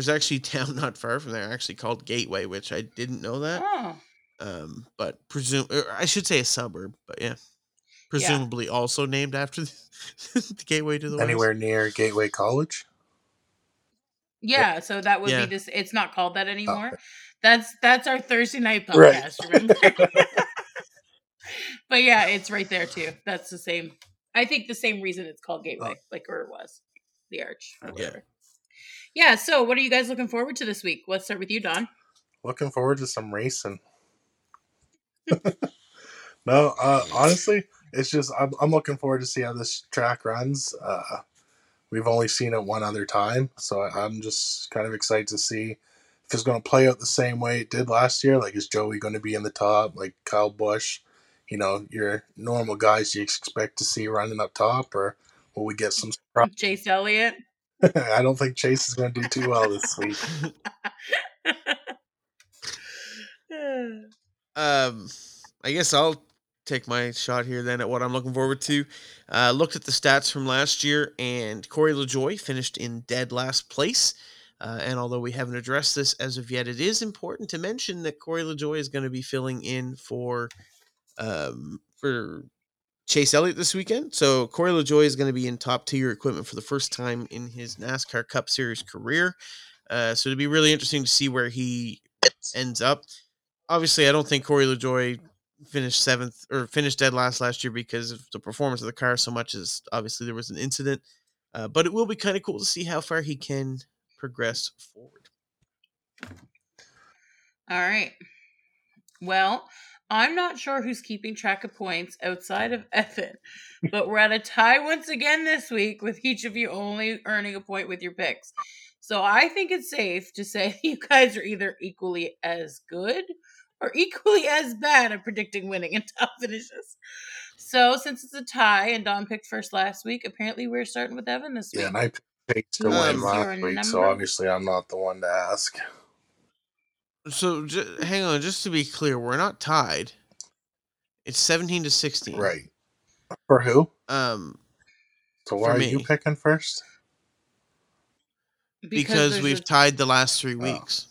actually a town not far from there actually called Gateway, which I didn't know that. Oh. But I should say a suburb, but yeah. Presumably also named after the Gateway to the West. Anywhere near Gateway College? Yeah, so that would be this. It's not called that anymore. Okay. That's our Thursday night podcast, remember? But yeah, it's right there too. That's the same. I think the same reason it's called Gateway, or it was the Arch. Or whatever. Yeah. So what are you guys looking forward to this week? Let's start with you, Don. Looking forward to some racing. No, honestly, it's just I'm looking forward to see how this track runs. We've only seen it one other time, so I'm just kind of excited to see if it's going to play out the same way it did last year. Like, is Joey going to be in the top? Like, Kyle Busch, you know, your normal guys you expect to see running up top, or will we get some surprise? Chase Elliott? I don't think Chase is going to do too well this week. I guess I'll take my shot here then at what I'm looking forward to. Looked at the stats from last year, and Corey LaJoie finished in dead last place. And although we haven't addressed this as of yet, it is important to mention that Corey LaJoie is going to be filling in for Chase Elliott this weekend. So Corey LaJoie is going to be in top tier equipment for the first time in his NASCAR Cup Series career. So it'll be really interesting to see where he ends up. Obviously, I don't think Corey LaJoie finished seventh or finished dead last year because of the performance of the car so much as obviously there was an incident. But it will be kind of cool to see how far he can progress forward. All right. Well, I'm not sure who's keeping track of points outside of Evan, but we're at a tie once again this week with each of you only earning a point with your picks. So I think it's safe to say you guys are either equally as good or equally as bad at predicting winning and top finishes. So since it's a tie and Don picked first last week, apparently we're starting with Evan this week. Yeah, and I picked the win last week, so obviously I'm not the one to ask. So hang on, just to be clear, we're not tied. It's 17-16. Right. For who? So why are you picking first? Because we've tied the last 3 weeks.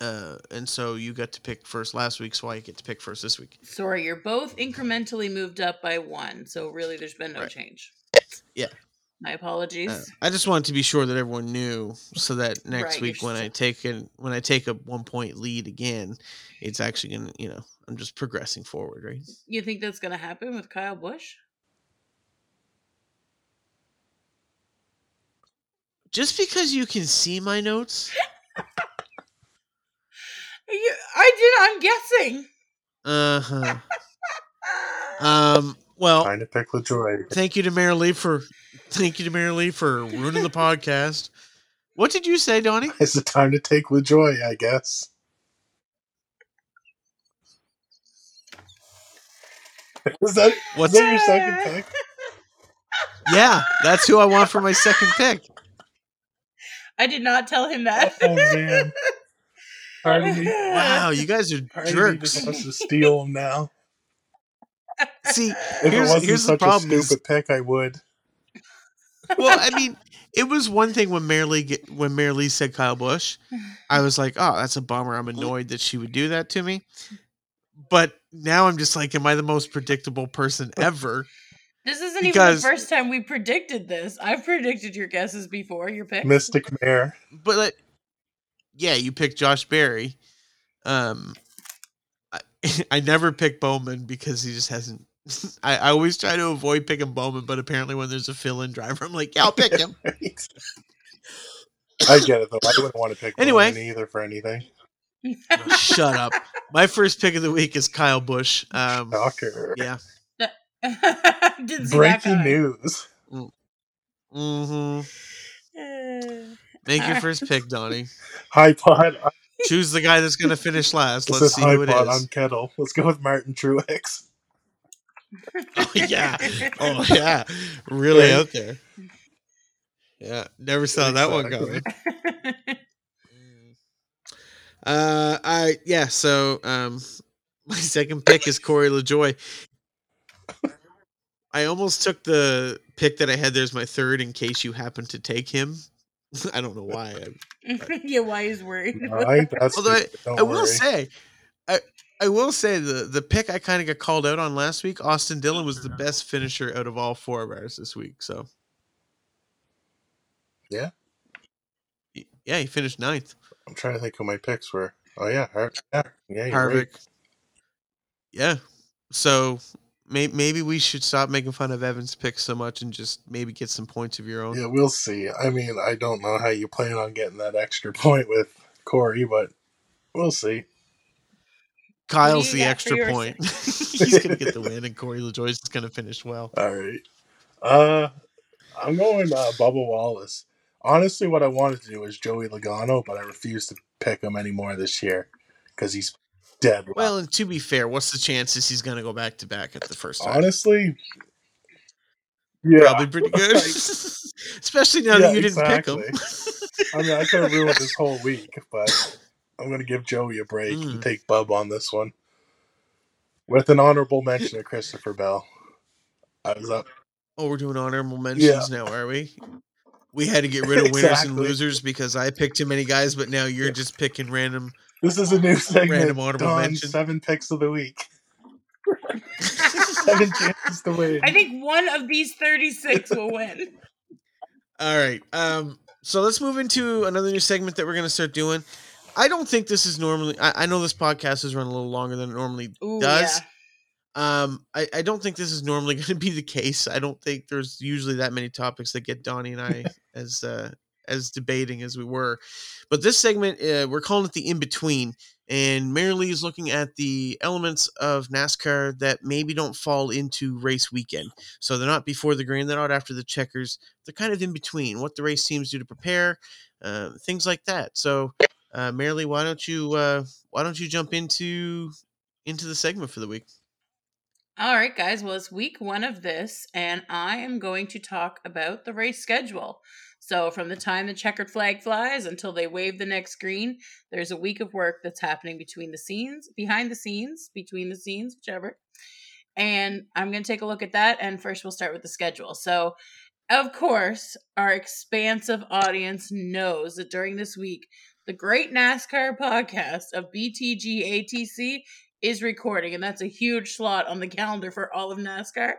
And so you got to pick first last week, so I get to pick first this week. Sorry, you're both incrementally moved up by one, so really there's been no change. Yeah. My apologies. I just wanted to be sure that everyone knew so that next week when I take a 1 point lead again, it's actually going to, I'm just progressing forward, right? You think that's going to happen with Kyle Busch? Just because you can see my notes? I'm guessing. Uh-huh. Well, trying to pick LaJoie. Thank you to Marilee for ruining the podcast. What did you say, Donnie? It's the time to take LaJoie, I guess. Is that your second pick? Yeah, that's who I want for my second pick. I did not tell him that. Oh man. Wow, you guys are jerks. Just wants to steal him now. See, here's the problem. If it wasn't such a stupid pick, I would. Well, I mean, it was one thing when Marilee said Kyle Busch. I was like, oh, that's a bummer. I'm annoyed that she would do that to me. But now I'm just like, am I the most predictable person ever? This isn't even the first time we predicted this. I've predicted your guesses before, your pick. Mystic Mare. But like, yeah, you picked Josh Berry. I never pick Bowman because he just hasn't. I always try to avoid picking Bowman, but apparently when there's a fill-in driver, I'm like, yeah, I'll pick him. I get it, though. I wouldn't want to pick Bowman either for anything. Shut up. My first pick of the week is Kyle Busch. Shocker. Yeah. Breaking news. Mm-hmm. Make your first pick, Donnie. HiPod. Choose the guy that's going to finish last. Let's see who it is. On Kettle. Let's go with Martin Truex. Oh, yeah. Really out there. Yeah. Never saw that one coming. So my second pick is Corey LaJoie. I almost took the pick that I had. There's my third in case you happen to take him. I don't know why. Why he's worried. I will say the pick I kind of got called out on last week, Austin Dillon was the best finisher out of all four of ours this week. So, yeah, he finished ninth. I'm trying to think who my picks were. Oh yeah, Harvick. Right. Yeah, so maybe we should stop making fun of Evan's picks so much and just maybe get some points of your own. Yeah, we'll see. I mean, I don't know how you plan on getting that extra point with Corey, but we'll see. Kyle's the extra point. He's going to get the win, and Corey LaJoie is going to finish well. All right. I'm going Bubba Wallace. Honestly, what I wanted to do was Joey Logano, but I refuse to pick him anymore this year because he's dead. Well, and to be fair, what's the chances he's going to go back to back at the first time? Honestly, yeah, probably pretty good. Especially now that you didn't pick him. I mean, I could have ruined this whole week, but I'm going to give Joey a break and take Bub on this one, with an honorable mention of Christopher Bell. I was up. Oh, we're doing honorable mentions now, are we? We had to get rid of winners and losers because I picked too many guys, but now you're just picking random. This is a new segment. Random honorable mention. 7 picks of the week. 7 chances to win. I think one of these 36 will win. All right. So let's move into another new segment that we're going to start doing. I don't think this is normally... I know this podcast has run a little longer than it normally does. Yeah. I don't think this is normally going to be the case. I don't think there's usually that many topics that get Donnie and I as debating as we were. But this segment, we're calling it the in-between. And Marilee is looking at the elements of NASCAR that maybe don't fall into race weekend. So they're not before the green. They're not after the checkers. They're kind of in between. What the race teams do to prepare, things like that. So... Marilee, why don't you jump into the segment for the week? All right, guys. Well, it's week one of this, and I am going to talk about the race schedule. So from the time the checkered flag flies until they wave the next green, there's a week of work that's happening behind the scenes, whichever. And I'm going to take a look at that. And first, we'll start with the schedule. So, of course, our expansive audience knows that during this week, the great NASCAR podcast of BTG ATC is recording, and that's a huge slot on the calendar for all of NASCAR.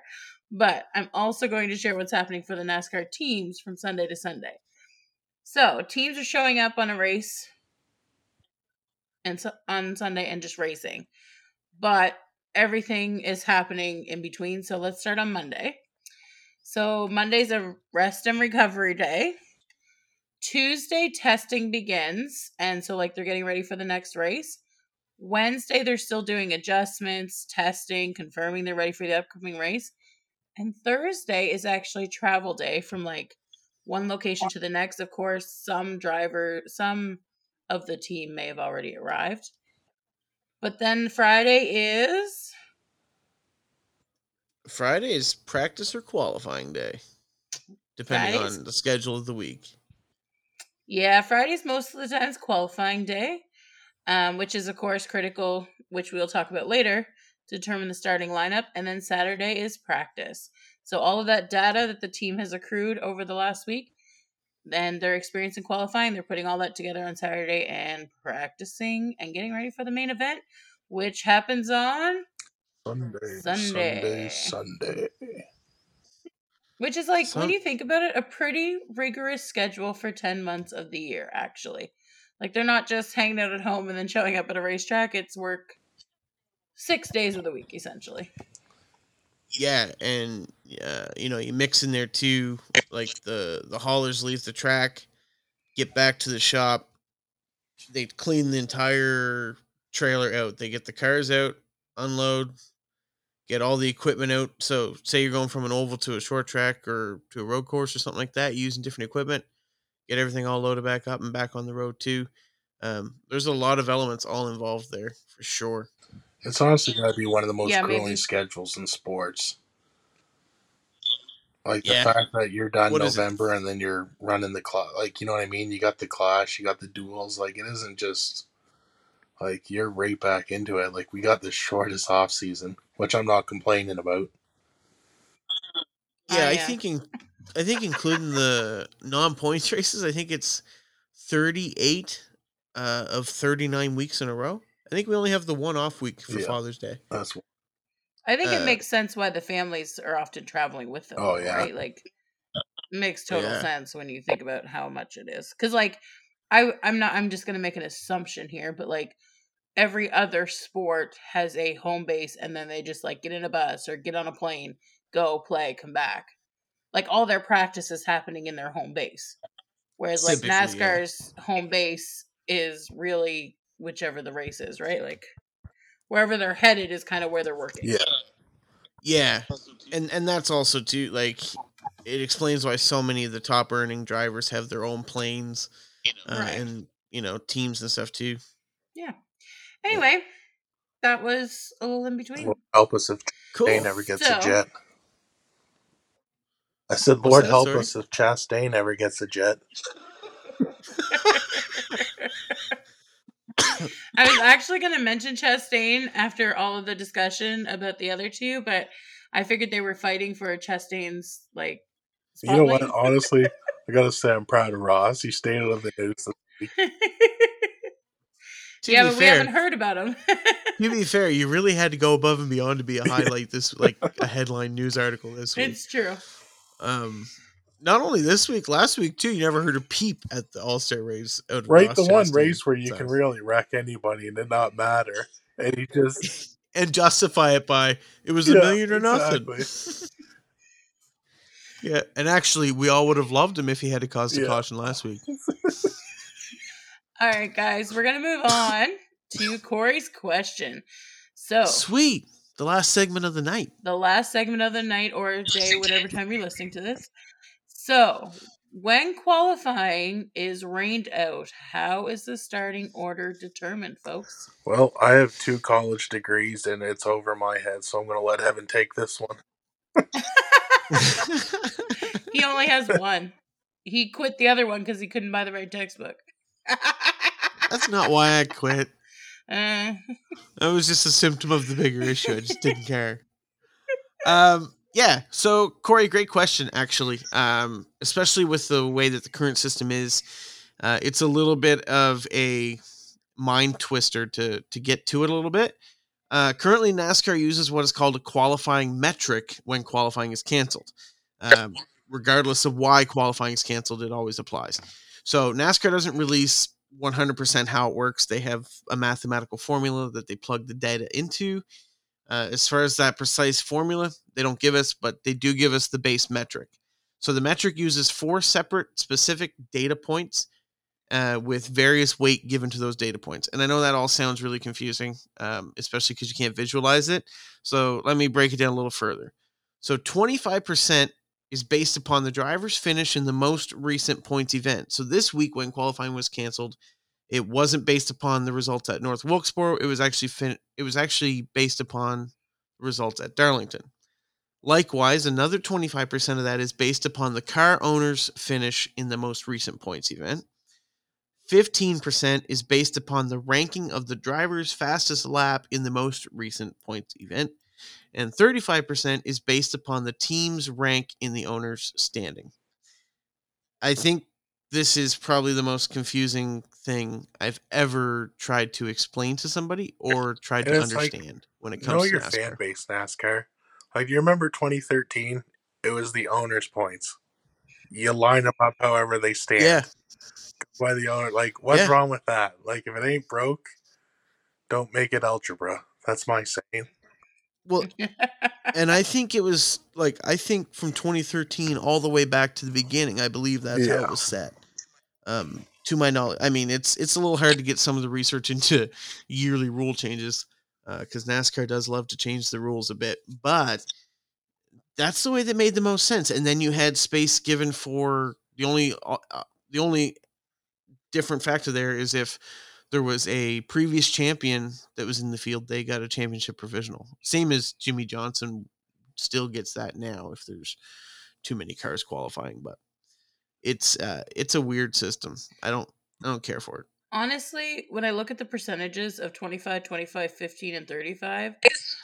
But I'm also going to share what's happening for the NASCAR teams from Sunday to Sunday. So teams are showing up on a race and on Sunday and just racing, but everything is happening in between. So let's start on Monday. So Monday's a rest and recovery day. Tuesday, testing begins, and so, like, they're getting ready for the next race. Wednesday, they're still doing adjustments, testing, confirming they're ready for the upcoming race. And Thursday is actually travel day from, like, one location to the next. Of course, some of the team may have already arrived. But then Friday is practice or qualifying day, depending on the schedule of the week. Yeah, Friday's most of the time's qualifying day, which is, of course, critical, which we'll talk about later, to determine the starting lineup. And then Saturday is practice. So all of that data that the team has accrued over the last week, then their experience in qualifying, they're putting all that together on Saturday and practicing and getting ready for the main event, which happens on Sunday. Which is, like, when you think about it, a pretty rigorous schedule for 10 months of the year, actually. Like, they're not just hanging out at home and then showing up at a racetrack. It's work 6 days of the week, essentially. Yeah, and, you know, you mix in there, too. Like, the haulers leave the track, get back to the shop. They clean the entire trailer out. They get the cars out, unload, get all the equipment out. So say you're going from an oval to a short track or to a road course or something like that, using different equipment, get everything all loaded back up and back on the road too. There's a lot of elements all involved there for sure. It's honestly going to be one of the most grueling schedules in sports. Like the fact that you're done November and then you're running the clock. Like, you know what I mean? You got the clash, you got the duels. Like, it isn't just... Like, you're right back into it. Like, we got the shortest off season, which I'm not complaining about. Yeah, I think including the non-points races, I think it's 38 of 39 weeks in a row. I think we only have the one off week for Father's Day. That's. I think it makes sense why the families are often traveling with them. Oh yeah, right? Like, makes total sense when you think about how much it is. Because, like, I'm just going to make an assumption here, but, like, every other sport has a home base and then they just, like, get in a bus or get on a plane, go play, come back. Like, all their practice is happening in their home base. Whereas, like, typically, NASCAR's home base is really whichever the race is, right? Like, wherever they're headed is kind of where they're working. Yeah. Yeah. And that's also too, like, it explains why so many of the top earning drivers have their own planes. And, you know, teams and stuff too. Yeah. Anyway, that was a little in between. Lord help us if Chastain ever gets a jet. I said, Lord help us if Chastain ever gets a jet. I was actually going to mention Chastain after all of the discussion about the other two, but I figured they were fighting for Chastain's, like, spotlight. You know what? Honestly, I gotta say, I'm proud of Ross. He stayed out of the news this week. Yeah, but we haven't heard about him. To be fair, you really had to go above and beyond to be a highlight this, like a headline news article this week. It's true. Not only this week, last week too. You never heard a peep at the All-Star race, right? Ross Chastain, one race where you can really wreck anybody and it not matter, and he just and justify it by it was $1 million or nothing. Exactly. Yeah, and actually, we all would have loved him if he had to cause the caution last week. All right, guys, we're going to move on to Korey's Kwestion. So sweet. The last segment of the night. The last segment of the night or day, whatever time you're listening to this. So when qualifying is rained out, how is the starting order determined, folks? Well, I have 2 college degrees, and it's over my head, so I'm going to let Evan take this one. He only has one. He quit the other one because he couldn't buy the right textbook. That's not why I quit. That was just a symptom of the bigger issue. I just didn't care. Yeah. So Corey, great question, actually. Especially with the way that the current system is, it's a little bit of a mind twister to get to it a little bit. Currently, NASCAR uses what is called a qualifying metric when qualifying is canceled. Regardless of why qualifying is canceled, it always applies. So NASCAR doesn't release 100% how it works. They have a mathematical formula that they plug the data into. As far as that precise formula, they don't give us, but they do give us the base metric. So the metric uses 4 separate specific data points with various weight given to those data points. And I know that all sounds really confusing, especially because you can't visualize it. So let me break it down a little further. So 25% is based upon the driver's finish in the most recent points event. So this week when qualifying was canceled, it wasn't based upon the results at North Wilkesboro. It was actually based upon results at Darlington. Likewise, another 25% of that is based upon the car owner's finish in the most recent points event. 15% is based upon the ranking of the driver's fastest lap in the most recent points event. And 35% is based upon the team's rank in the owner's standing. I think this is probably the most confusing thing I've ever tried to explain to somebody or tried to understand when it comes to your NASCAR. Fan base, NASCAR. Like, you remember 2013? It was the owner's points. You line them up however they stand. Yeah. By the owner, like, what's wrong with that? Like, if it ain't broke, don't make it algebra. That's my saying. Well, and I think it was like, I think from 2013 all the way back to the beginning, I believe that's how it was set. To my knowledge, I mean, it's a little hard to get some of the research into yearly rule changes because NASCAR does love to change the rules a bit, but that's the way that made the most sense. And then you had space given for the only different factor there is if there was a previous champion that was in the field, they got a championship provisional. Same as Jimmy Johnson still gets that now if there's too many cars qualifying, but it's a weird system. I don't care for it. Honestly, when I look at the percentages of 25, 25, 15, and 35,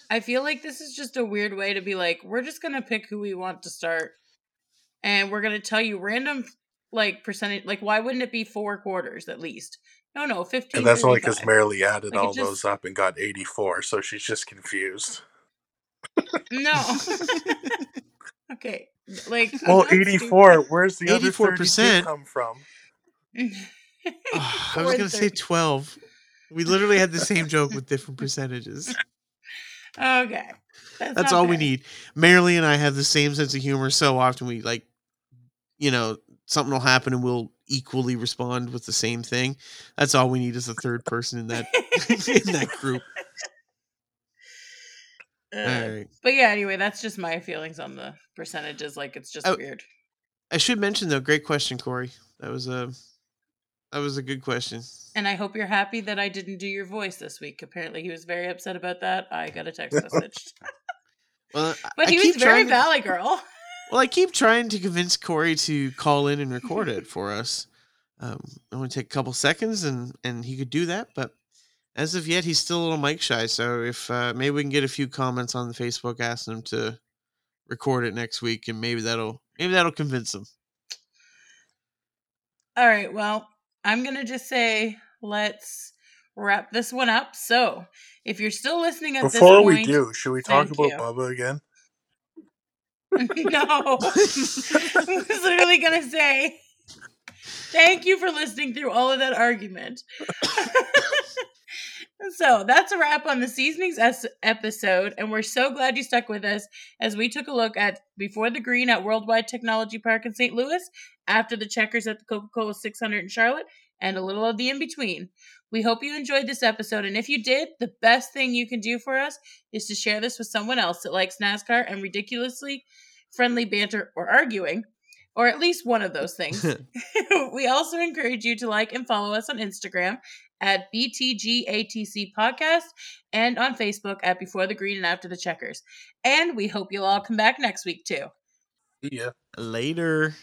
I feel like this is just a weird way to be like, we're just going to pick who we want to start and we're going to tell you random like percentage. Like, why wouldn't it be 4 quarters at least? No, 15. And that's only because Marilee added like all those up and got 84, so she's just confused. No. Okay. Like, well, 84, where's the 84% other 32 come from? I was going to say 12. We literally had the same joke with different percentages. Okay. That's all fair. We need. Marilee and I have the same sense of humor so often we like, you know, something will happen and we'll equally respond with the same thing. That's all we need is a third person in that in that group. All right. But yeah, anyway, that's just my feelings on the percentages. Like, it's just weird. I should mention though, great question, Corey. That was a good question. And I hope you're happy that I didn't do your voice this week. Apparently, he was very upset about that. I got a text message. Well, but he was very Valley Girl. Well, I keep trying to convince Corey to call in and record it for us. It only take a couple seconds, and he could do that. But as of yet, he's still a little mic shy. So if maybe we can get a few comments on the Facebook asking him to record it next week, and maybe that'll convince him. All right, well, I'm going to just say let's wrap this one up. So if you're still listening at this point... Before we do, should we talk about Bubba again? No. I was literally going to say... Thank you for listening through all of that argument. So that's a wrap on this evening's episode, and we're so glad you stuck with us as we took a look at Before the Green at Worldwide Technology Park in St. Louis, after the Checkers at the Coca-Cola 600 in Charlotte, and a little of the in-between. We hope you enjoyed this episode, and if you did, the best thing you can do for us is to share this with someone else that likes NASCAR and ridiculously friendly banter or arguing. Or at least one of those things. We also encourage you to like and follow us on Instagram at BTGATC Podcast and on Facebook at Before the Green and After the Checkers. And we hope you'll all come back next week too. See ya. Later.